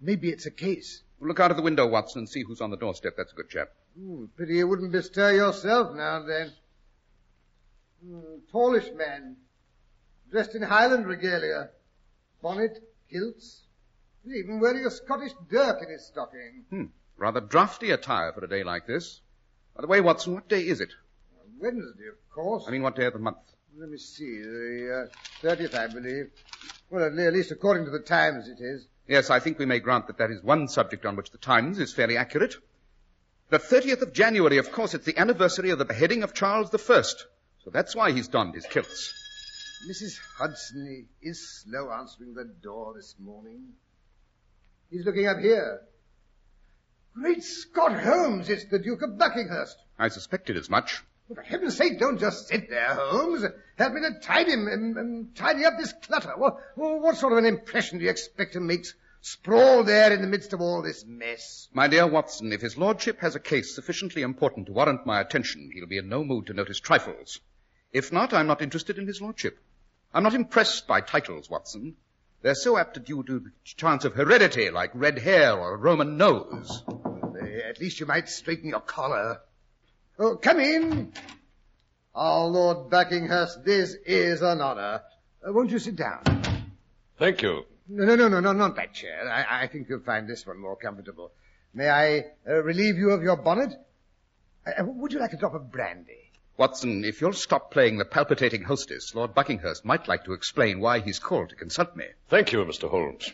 Maybe it's a case. Well, look out of the window, Watson, and see who's on the doorstep. That's a good chap. Hmm, pity you wouldn't bestir yourself now and then. Hmm, tallish man, dressed in Highland regalia, bonnet, kilts, even wearing a Scottish dirk in his stocking. Hmm. Rather drafty attire for a day like this. By the way, Watson, what day is it? Wednesday, of course. I mean, what day of the month? Let me see. The uh, thirtieth, I believe. Well, at least according to the Times it is. Yes, I think we may grant that that is one subject on which the Times is fairly accurate. The thirtieth of January, of course, it's the anniversary of the beheading of Charles the First. So that's why he's donned his kilts. Missus Hudson is slow answering the door this morning. He's looking up here. Great Scott, Holmes, it's the Duke of Buckinghurst. I suspected as much. For heaven's sake, don't just sit there, Holmes. Help me to tidy him and, and tidy up this clutter. What, what sort of an impression do you expect to make sprawled there in the midst of all this mess? My dear Watson, if his lordship has a case sufficiently important to warrant my attention, he'll be in no mood to notice trifles. If not, I'm not interested in his lordship. I'm not impressed by titles, Watson. They're so apt to due to the chance of heredity, like red hair or a Roman nose. At least you might straighten your collar. Oh, come in. Our Lord Buckinghurst, this is an honor. Uh, won't you sit down? Thank you. No, no, no, no, no, not that chair. I, I think you'll find this one more comfortable. May I uh, relieve you of your bonnet? Uh, would you like a drop of brandy? Watson, if you'll stop playing the palpitating hostess, Lord Buckinghurst might like to explain why he's called to consult me. Thank you, Mister Holmes.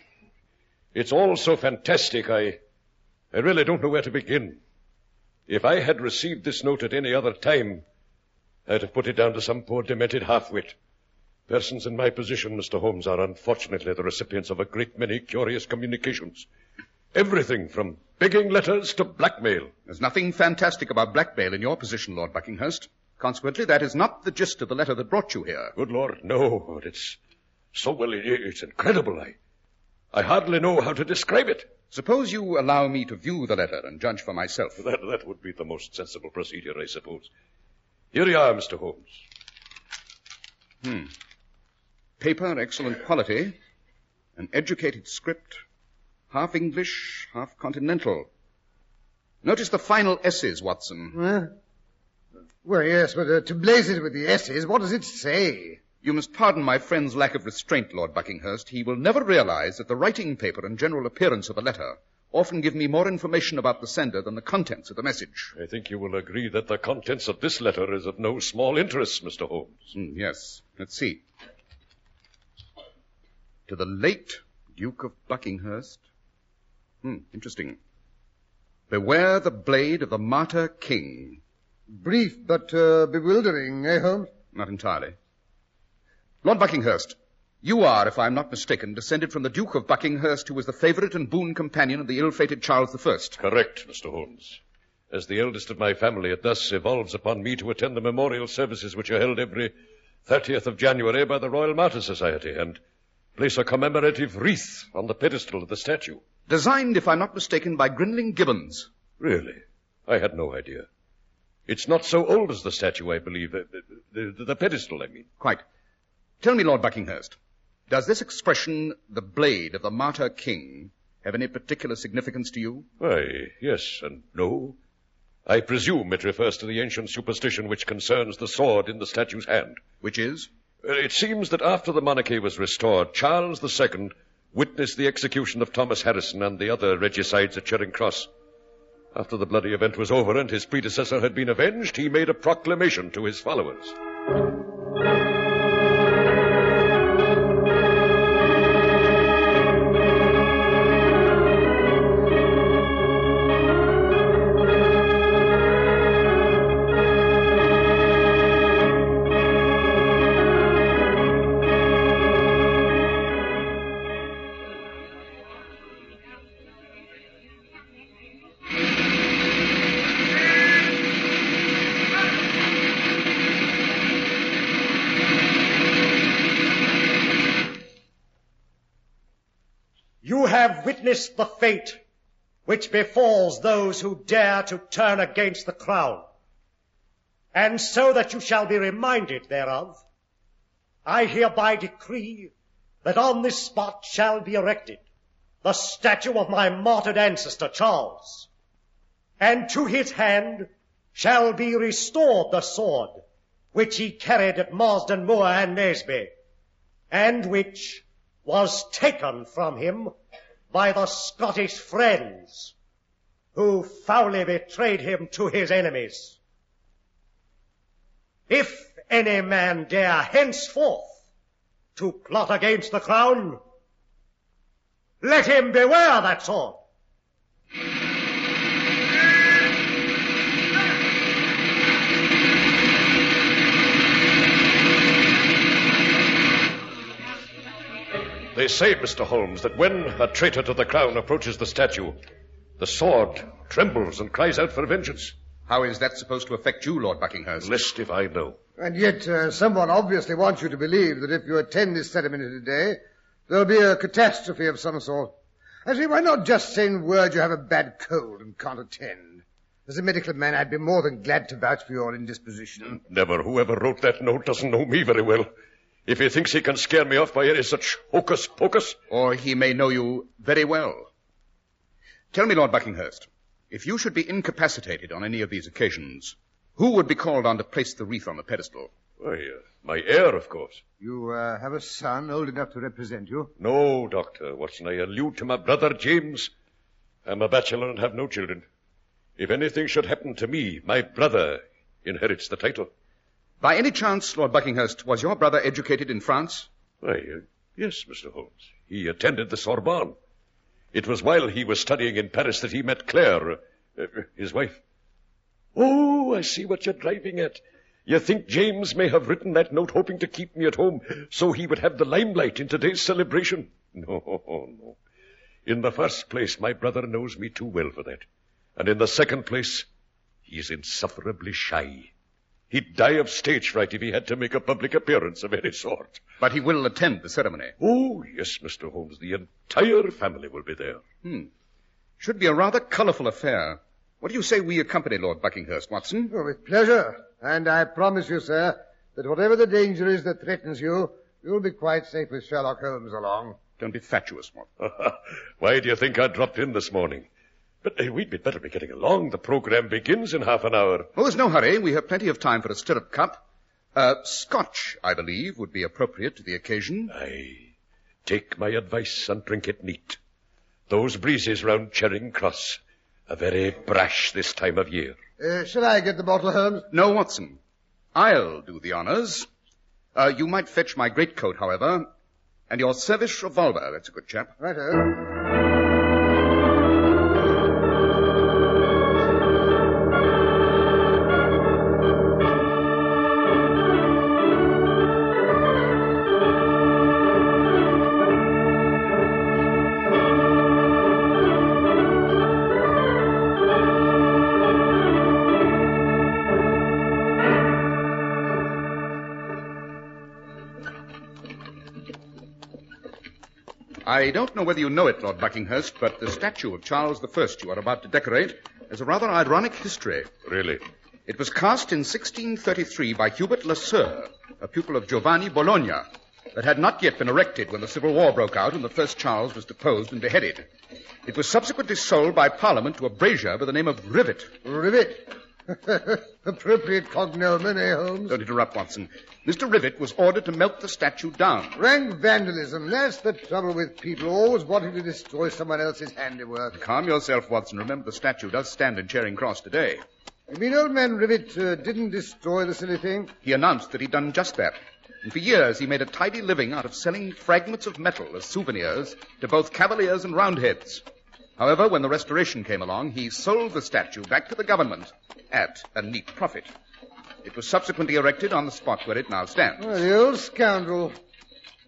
It's all so fantastic, I, I really don't know where to begin. If I had received this note at any other time, I'd have put it down to some poor demented half-wit. Persons in my position, Mister Holmes, are unfortunately the recipients of a great many curious communications. Everything from begging letters to blackmail. There's nothing fantastic about blackmail in your position, Lord Buckinghurst. Consequently, that is not the gist of the letter that brought you here. Good Lord, no. But it's so, well, it's incredible. I, I hardly know how to describe it. Suppose you allow me to view the letter and judge for myself. That, that would be the most sensible procedure, I suppose. Here you are, Mister Holmes. Hmm. Paper, excellent quality, an educated script, half English, half continental. Notice the final S's, Watson. Huh? Well, yes, but uh, to blaze it with the S's, what does it say? You must pardon my friend's lack of restraint, Lord Buckinghurst. He will never realize that the writing paper and general appearance of a letter often give me more information about the sender than the contents of the message. I think you will agree that the contents of this letter is of no small interest, Mister Holmes. Mm, yes, let's see. To the late Duke of Buckinghurst. Hmm, interesting. Beware the blade of the martyr king. Brief, but uh, bewildering, eh, Holmes? Not entirely. Lord Buckinghurst, you are, if I'm not mistaken, descended from the Duke of Buckinghurst, who was the favourite and boon companion of the ill-fated Charles the First. Correct, Mister Holmes. As the eldest of my family, it thus evolves upon me to attend the memorial services which are held every thirtieth of January by the Royal Martyr Society, and place a commemorative wreath on the pedestal of the statue. Designed, if I'm not mistaken, by Grinling Gibbons. Really? I had no idea. It's not so old as the statue, I believe. The, the, the pedestal, I mean. Quite. Tell me, Lord Buckinghurst, does this expression, the blade of the martyr king, have any particular significance to you? Why, yes and no. I presume it refers to the ancient superstition which concerns the sword in the statue's hand. Which is? It seems that after the monarchy was restored, Charles the Second witnessed the execution of Thomas Harrison and the other regicides at Charing Cross. After the bloody event was over and his predecessor had been avenged, he made a proclamation to his followers. Witness the fate which befalls those who dare to turn against the crown. And so that you shall be reminded thereof, I hereby decree that on this spot shall be erected the statue of my martyred ancestor Charles, and to his hand shall be restored the sword which he carried at Marston Moor and Naseby, and which was taken from him by the Scottish friends who foully betrayed him to his enemies. If any man dare henceforth to plot against the crown, let him beware that sword. They say, Mister Holmes, that when a traitor to the crown approaches the statue, the sword trembles and cries out for vengeance. How is that supposed to affect you, Lord Buckinghurst? Lest if I know. And yet uh, someone obviously wants you to believe that if you attend this ceremony today, there'll be a catastrophe of some sort. I say, why not just say in words you have a bad cold and can't attend? As a medical man, I'd be more than glad to vouch for your indisposition. Never. Whoever wrote that note doesn't know me very well. If he thinks he can scare me off by any such hocus-pocus. Or he may know you very well. Tell me, Lord Buckinghurst, if you should be incapacitated on any of these occasions, who would be called on to place the wreath on the pedestal? Why, uh, my heir, of course. You uh, have a son old enough to represent you? No, Doctor Watson. I allude to my brother James. I'm a bachelor and have no children. If anything should happen to me, my brother inherits the title. By any chance, Lord Buckinghurst, was your brother educated in France? Why, uh, yes, Mister Holmes. He attended the Sorbonne. It was while he was studying in Paris that he met Claire, uh, his wife. Oh, I see what you're driving at. You think James may have written that note hoping to keep me at home so he would have the limelight in today's celebration? No, no. In the first place, my brother knows me too well for that. And in the second place, he is insufferably shy. He'd die of stage fright if he had to make a public appearance of any sort. But he will attend the ceremony. Oh, yes, Mister Holmes. The entire family will be there. Hmm. Should be a rather colourful affair. What do you say we accompany Lord Buckinghurst, Watson? Oh, with pleasure. And I promise you, sir, that whatever the danger is that threatens you, you'll be quite safe with Sherlock Holmes along. Don't be fatuous, Watson. Why do you think I dropped in this morning? But uh, we'd be better be getting along. The programme begins in half an hour. Oh, there's no hurry. We have plenty of time for a stirrup cup. Uh, scotch, I believe, would be appropriate to the occasion. Aye. Take my advice and drink it neat. Those breezes round Charing Cross are very brash this time of year. Uh, shall I get the bottle, Holmes? No, Watson. I'll do the honours. Uh, you might fetch my greatcoat, however, and your service revolver. That's a good chap. Righto. I don't know whether you know it, Lord Buckinghurst, but the statue of Charles the First you are about to decorate has a rather ironic history. Really? It was cast in sixteen thirty-three by Hubert Le Sueur, a pupil of Giovanni Bologna, but had not yet been erected when the Civil War broke out and the first Charles was deposed and beheaded. It was subsequently sold by Parliament to a brazier by the name of Rivet. Rivet? Appropriate cognomen, eh, Holmes? Don't interrupt, Watson. Mister Rivet was ordered to melt the statue down. Rank vandalism. That's the trouble with people always wanting to destroy someone else's handiwork. Calm yourself, Watson. Remember, the statue does stand in Charing Cross today. You mean old man Rivet uh, didn't destroy the silly thing? He announced that he'd done just that. And for years, he made a tidy living out of selling fragments of metal as souvenirs to both Cavaliers and Roundheads. However, when the Restoration came along, he sold the statue back to the government at a neat profit. It was subsequently erected on the spot where it now stands. Well, the old scoundrel.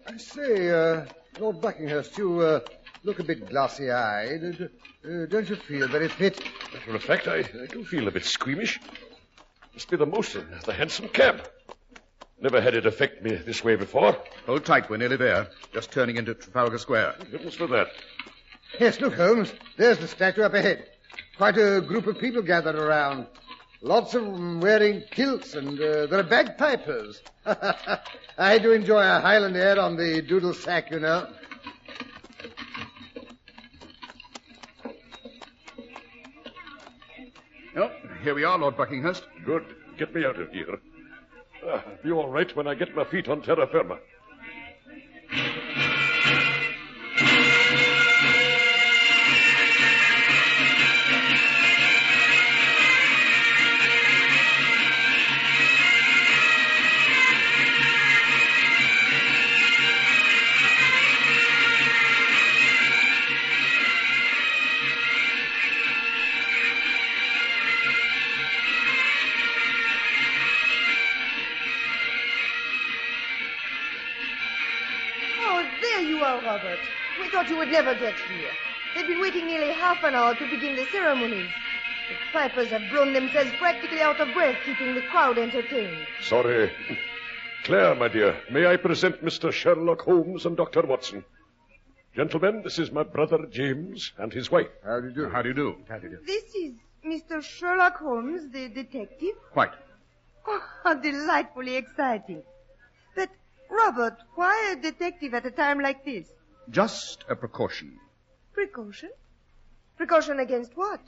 I say, uh, Lord Buckinghurst, you uh, look a bit glassy-eyed. Uh, don't you feel very fit? Matter of fact, I, I do feel a bit squeamish. Must be the motion, the handsome cab. Never had it affect me this way before. Hold tight, we're nearly there. Just turning into Trafalgar Square. Goodness for that. Yes, look, Holmes. There's the statue up ahead. Quite a group of people gathered around. Lots of them wearing kilts, and uh, there are bagpipers. I do enjoy a Highland air on the doodle sack, you know. Oh, here we are, Lord Buckinghurst. Good. Get me out of here. Uh, be all right when I get my feet on terra firma. are, Robert. We thought you would never get here. They've been waiting nearly half an hour to begin the ceremonies. The pipers have blown themselves practically out of breath, keeping the crowd entertained. Sorry. Claire, my dear, may I present Mister Sherlock Holmes and Doctor Watson? Gentlemen, this is my brother James and his wife. How do you do? How do you do? How do you do? This is Mister Sherlock Holmes, the detective. Quite. Oh, how delightfully exciting. But, Robert, why a detective at a time like this? Just a precaution. Precaution? Precaution against what?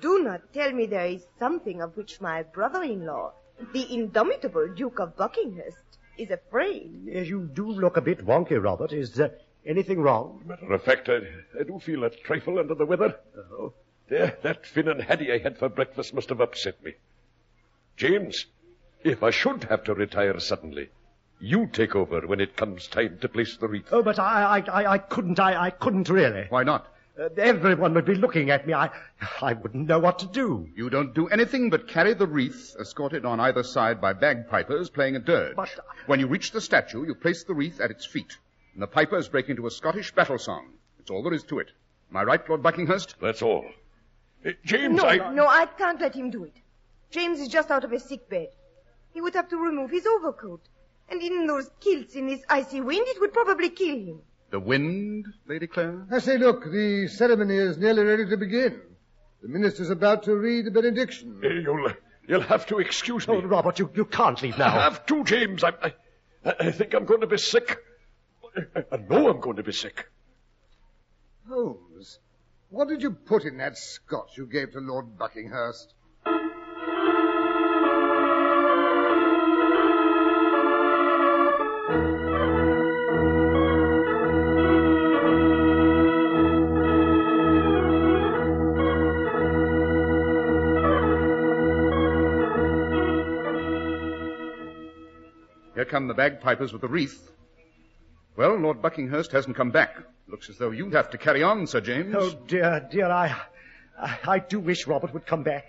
Do not tell me there is something of which my brother-in-law, the indomitable Duke of Buckinghurst, is afraid. Yes, you do look a bit wonky, Robert. Is uh, anything wrong? Matter of fact, I, I do feel a trifle under the weather. Oh. There, that fin and haddy I had for breakfast must have upset me. James, if I should have to retire suddenly, you take over when it comes time to place the wreath. Oh, but I I, I couldn't. I, I couldn't really. Why not? Uh, everyone would be looking at me. I, I wouldn't know what to do. You don't do anything but carry the wreath, escorted on either side by bagpipers playing a dirge. But... When you reach the statue, you place the wreath at its feet, and the pipers break into a Scottish battle song. It's all there is to it. Am I right, Lord Buckinghurst? That's all. Uh, James, no, I... No, no, I can't let him do it. James is just out of a sick bed. He would have to remove his overcoat. And in those kilts in this icy wind, it would probably kill him. The wind, Lady Claire? I say, look, the ceremony is nearly ready to begin. The minister's about to read the benediction. Uh, you'll, you'll have to excuse me. Oh, Robert, you, you can't leave now. I have to, James. I, I, I think I'm going to be sick. I, I know I'm going to be sick. Holmes, what did you put in that scotch you gave to Lord Buckinghurst? Here come the bagpipers with the wreath. Well, Lord Buckinghurst hasn't come back. Looks as though you'd have to carry on, Sir James. Oh, dear, dear, I I, I do wish Robert would come back.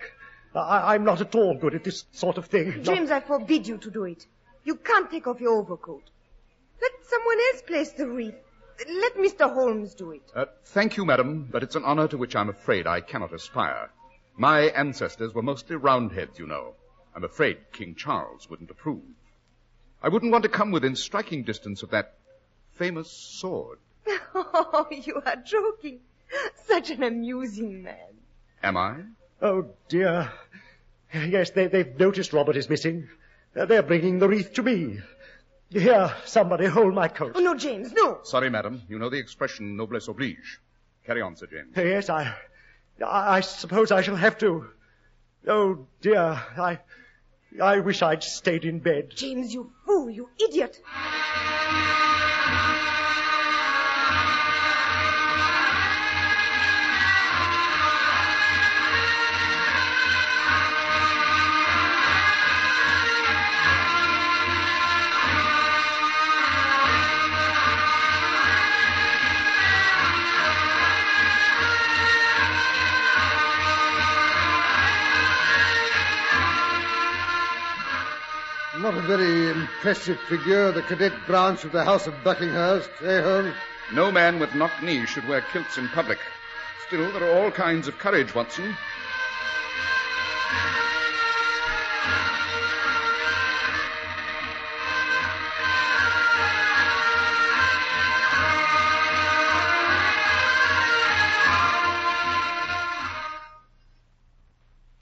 I, I'm not at all good at this sort of thing. James, not... I forbid you to do it. You can't take off your overcoat. Let someone else place the wreath. Let Mister Holmes do it. Uh, thank you, madam, but it's an honor to which I'm afraid I cannot aspire. My ancestors were mostly roundheads, you know. I'm afraid King Charles wouldn't approve. I wouldn't want to come within striking distance of that famous sword. Oh, you are joking. Such an amusing man. Am I? Oh, dear. Yes, they, they've noticed Robert is missing. They're bringing the wreath to me. Here, somebody hold my coat. Oh, no, James, no. Sorry, madam. You know the expression, noblesse oblige. Carry on, Sir James. Yes, I... I, I suppose I shall have to. Oh, dear, I... I wish I'd stayed in bed. James, you fool, you idiot. Not a very impressive figure, the cadet branch of the House of Buckinghurst, eh, Holmes? No man with knock knees should wear kilts in public. Still, there are all kinds of courage, Watson.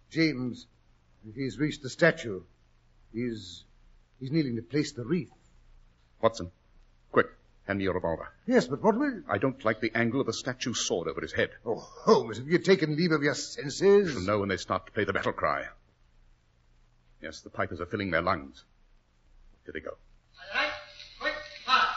James, he's reached the statue. He's... He's kneeling to place the wreath. Watson, quick, hand me your revolver. Yes, but what will... I don't like the angle of a statue's sword over his head. Oh, Holmes, have you taken leave of your senses? You shall know when they start to play the battle cry. Yes, the pipers are filling their lungs. Here they go. All right, quick, fast.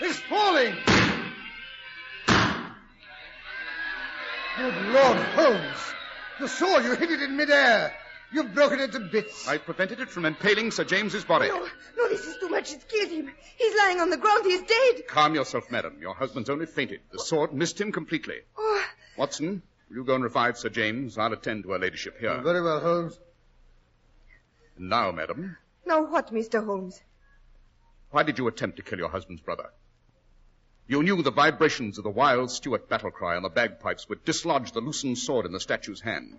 It's falling! Good Lord, Holmes! The sword, you hit it in midair. You've broken it to bits. I prevented it from impaling Sir James's body. No, no, this is too much. It's killed him. He's lying on the ground. He's dead. Calm yourself, madam. Your husband's only fainted. The sword missed him completely. Oh. Watson, will you go and revive Sir James? I'll attend to her ladyship here. Oh, very well, Holmes. And now, madam. Now what, Mister Holmes? Why did you attempt to kill your husband's brother? You knew the vibrations of the wild Stuart battle cry on the bagpipes would dislodge the loosened sword in the statue's hand.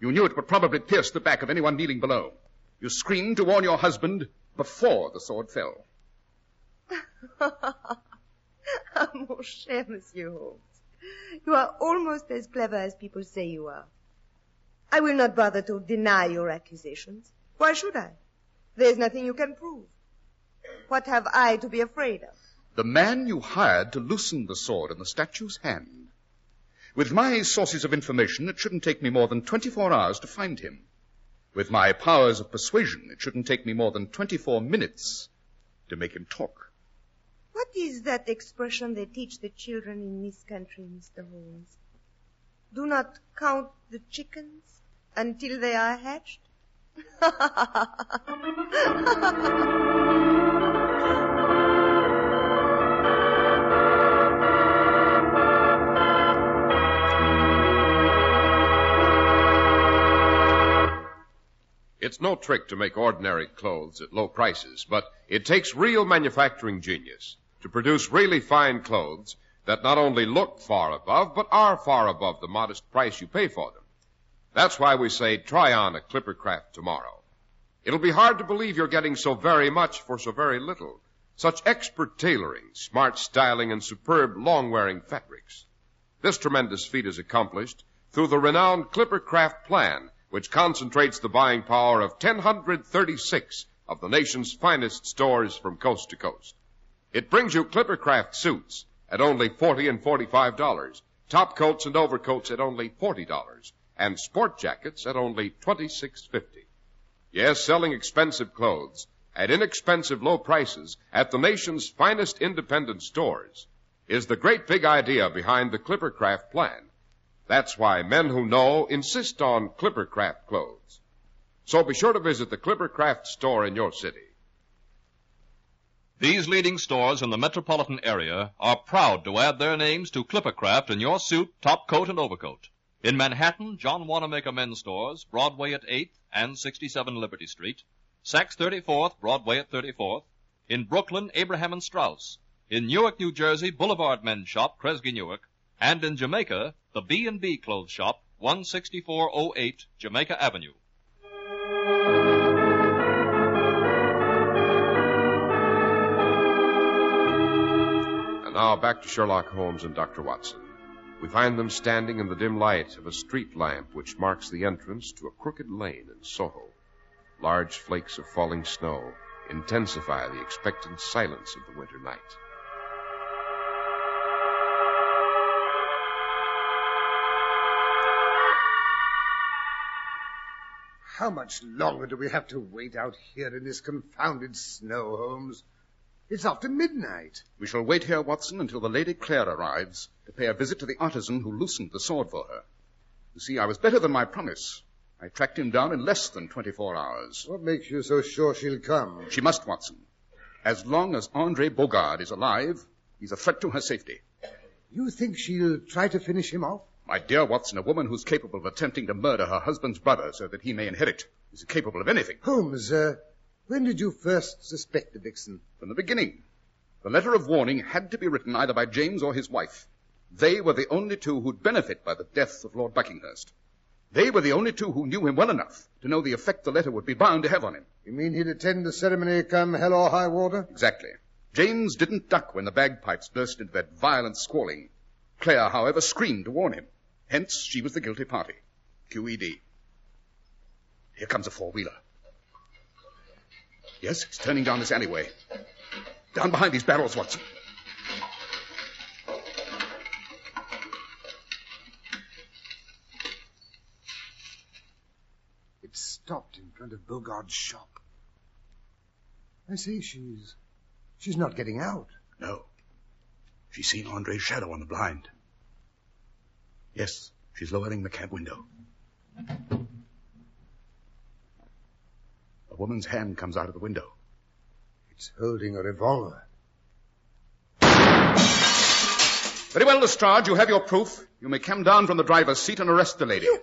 You knew it would probably pierce the back of anyone kneeling below. You screamed to warn your husband before the sword fell. Ah, mon cher Monsieur Holmes, you are almost as clever as people say you are. I will not bother to deny your accusations. Why should I? There's nothing you can prove. What have I to be afraid of? The man you hired to loosen the sword in the statue's hand. With my sources of information, it shouldn't take me more than twenty-four hours to find him. With my powers of persuasion, it shouldn't take me more than twenty-four minutes to make him talk. What is that expression they teach the children in this country, Mister Holmes? Do not count the chickens until they are hatched? It's no trick to make ordinary clothes at low prices, but it takes real manufacturing genius to produce really fine clothes that not only look far above, but are far above the modest price you pay for them. That's why we say try on a Clippercraft tomorrow. It'll be hard to believe you're getting so very much for so very little. Such expert tailoring, smart styling, and superb long-wearing fabrics. This tremendous feat is accomplished through the renowned Clippercraft plan, which concentrates the buying power of one thousand thirty-six of the nation's finest stores from coast to coast. It brings you Clippercraft suits at only forty and forty-five dollars, top coats and overcoats at only forty dollars, and sport jackets at only twenty-six fifty. Yes, selling expensive clothes at inexpensive low prices at the nation's finest independent stores is the great big idea behind the Clippercraft plan. That's why men who know insist on Clippercraft clothes. So be sure to visit the Clippercraft store in your city. These leading stores in the metropolitan area are proud to add their names to Clippercraft in your suit, top coat, and overcoat. In Manhattan, John Wanamaker Men's Stores, Broadway at eighth and sixty-seven Liberty Street, Saks thirty-fourth, Broadway at thirty-fourth, in Brooklyn, Abraham and Strauss, in Newark, New Jersey, Boulevard Men's Shop, Kresge Newark, and in Jamaica, the B and B Clothes Shop, one sixty-four oh eight Jamaica Avenue. And now back to Sherlock Holmes and Doctor Watson. We find them standing in the dim light of a street lamp which marks the entrance to a crooked lane in Soho. Large flakes of falling snow intensify the expectant silence of the winter night. How much longer do we have to wait out here in this confounded snow, Holmes? It's after midnight. We shall wait here, Watson, until the Lady Claire arrives to pay a visit to the artisan who loosened the sword for her. You see, I was better than my promise. I tracked him down in less than twenty-four hours. What makes you so sure she'll come? She must, Watson. As long as Andre Bogard is alive, he's a threat to her safety. You think she'll try to finish him off? My dear Watson, a woman who's capable of attempting to murder her husband's brother so that he may inherit is capable of anything. Holmes, uh, when did you first suspect the vixen? From the beginning. The letter of warning had to be written either by James or his wife. They were the only two who'd benefit by the death of Lord Buckinghurst. They were the only two who knew him well enough to know the effect the letter would be bound to have on him. You mean he'd attend the ceremony come hell or high water? Exactly. James didn't duck when the bagpipes burst into that violent squalling. Claire, however, screamed to warn him. Hence, she was the guilty party. Q E D. Here comes a four-wheeler. Yes, it's turning down this alleyway. Down behind these barrels, Watson. It stopped in front of Bogard's shop. I see she's... she's not getting out. No. She's seen Andre's shadow on the blind. Yes, She's lowering the cab window. A woman's hand comes out of the window. It's holding a revolver. Very well, Lestrade, you have your proof. You may come down from the driver's seat and arrest the lady. You...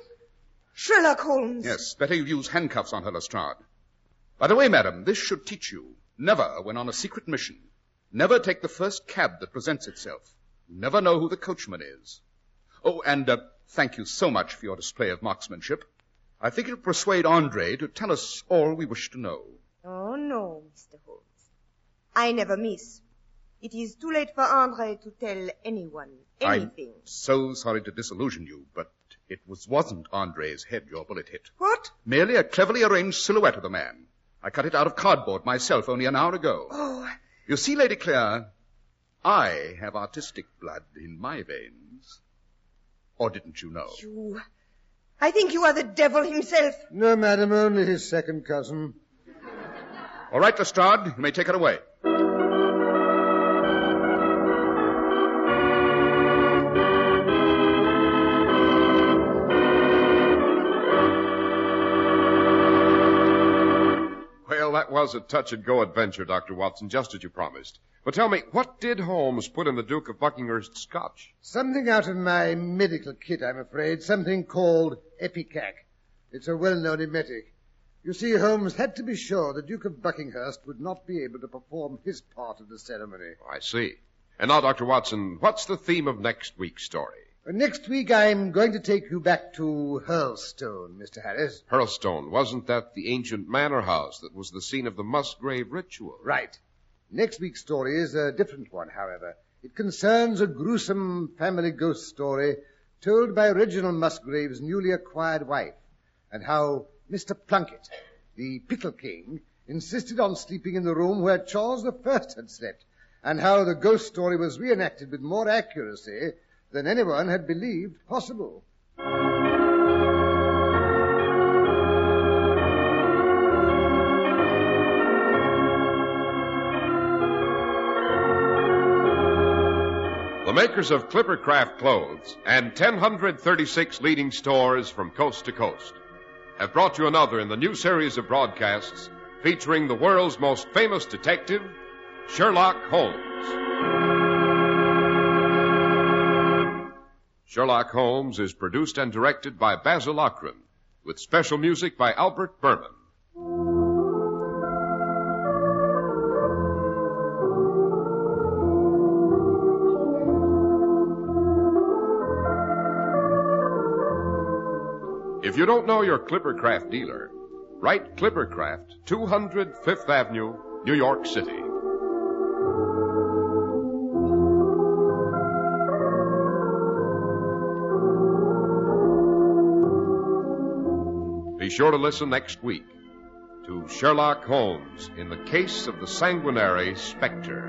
Sherlock Holmes. Yes, better you use handcuffs on her, Lestrade. By the way, madam, this should teach you, never, when on a secret mission, never take the first cab that presents itself. You never know who the coachman is. Oh, and uh, thank you so much for your display of marksmanship. I think it'll persuade Andre to tell us all we wish to know. Oh, no, Mister Holmes. I never miss. It is too late for Andre to tell anyone anything. I'm so sorry to disillusion you, but it was, wasn't Andre's head your bullet hit. What? Merely a cleverly arranged silhouette of the man. I cut it out of cardboard myself only an hour ago. Oh. You see, Lady Claire, I have artistic blood in my veins. Or didn't you know? You... I think you are the devil himself. No, madam, only his second cousin. All right, Lestrade, you may take her away. Well, that was a touch-and-go adventure, Doctor Watson, just as you promised. But tell me, what did Holmes put in the Duke of Buckinghurst's scotch? Something out of my medical kit, I'm afraid. Something called Epicac. It's a well-known emetic. You see, Holmes had to be sure the Duke of Buckinghurst would not be able to perform his part of the ceremony. Oh, I see. And now, Doctor Watson, what's the theme of next week's story? Uh, next week, I'm going to take you back to Hurlstone, Mister Harris. Hurlstone. Wasn't that the ancient manor house that was the scene of the Musgrave ritual? Right. Next week's story is a different one, however. It concerns a gruesome family ghost story told by Reginald Musgrave's newly acquired wife, and how Mister Plunkett, the Pickle King, insisted on sleeping in the room where Charles the First had slept, and how the ghost story was reenacted with more accuracy than anyone had believed possible. The makers of Clipper Craft Clothes and one thousand one hundred thirty-six leading stores from coast to coast have brought you another in the new series of broadcasts featuring the world's most famous detective, Sherlock Holmes. Sherlock Holmes is produced and directed by Basil Ockram, with special music by Albert Berman. If you don't know your Clippercraft dealer, write Clippercraft, two hundred Fifth Avenue, New York City. Be sure to listen next week to Sherlock Holmes in the Case of the Sanguinary Spectre.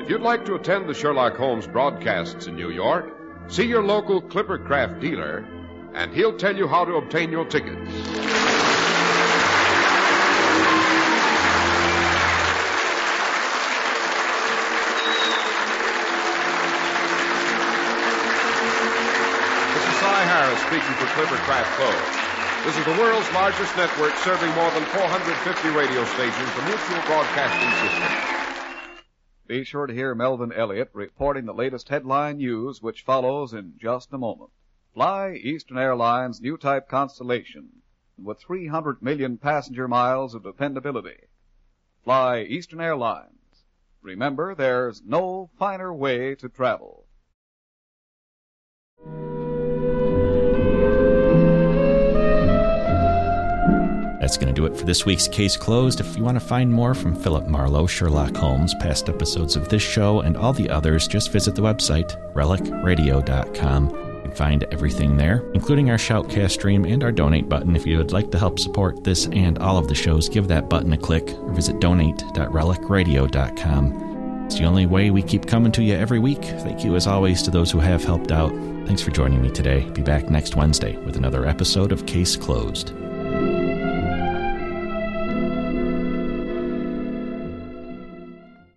If you'd like to attend the Sherlock Holmes broadcasts in New York, see your local Clippercraft dealer, and he'll tell you how to obtain your tickets. This is Cy Harris speaking for Clippercraft Clothes. This is the world's largest network, serving more than four hundred fifty radio stations from mutual broadcasting systems. Be sure to hear Melvin Elliott reporting the latest headline news, which follows in just a moment. Fly Eastern Airlines' new type Constellation, with three hundred million passenger miles of dependability. Fly Eastern Airlines. Remember, there's no finer way to travel. That's going to do it for this week's Case Closed. If you want to find more from Philip Marlowe, Sherlock Holmes, past episodes of this show, and all the others, just visit the website, relic radio dot com. You can find everything there, including our Shoutcast stream and our donate button. If you would like to help support this and all of the shows, give that button a click or visit donate dot relic radio dot com. It's the only way we keep coming to you every week. Thank you, as always, to those who have helped out. Thanks for joining me today. Be back next Wednesday with another episode of Case Closed.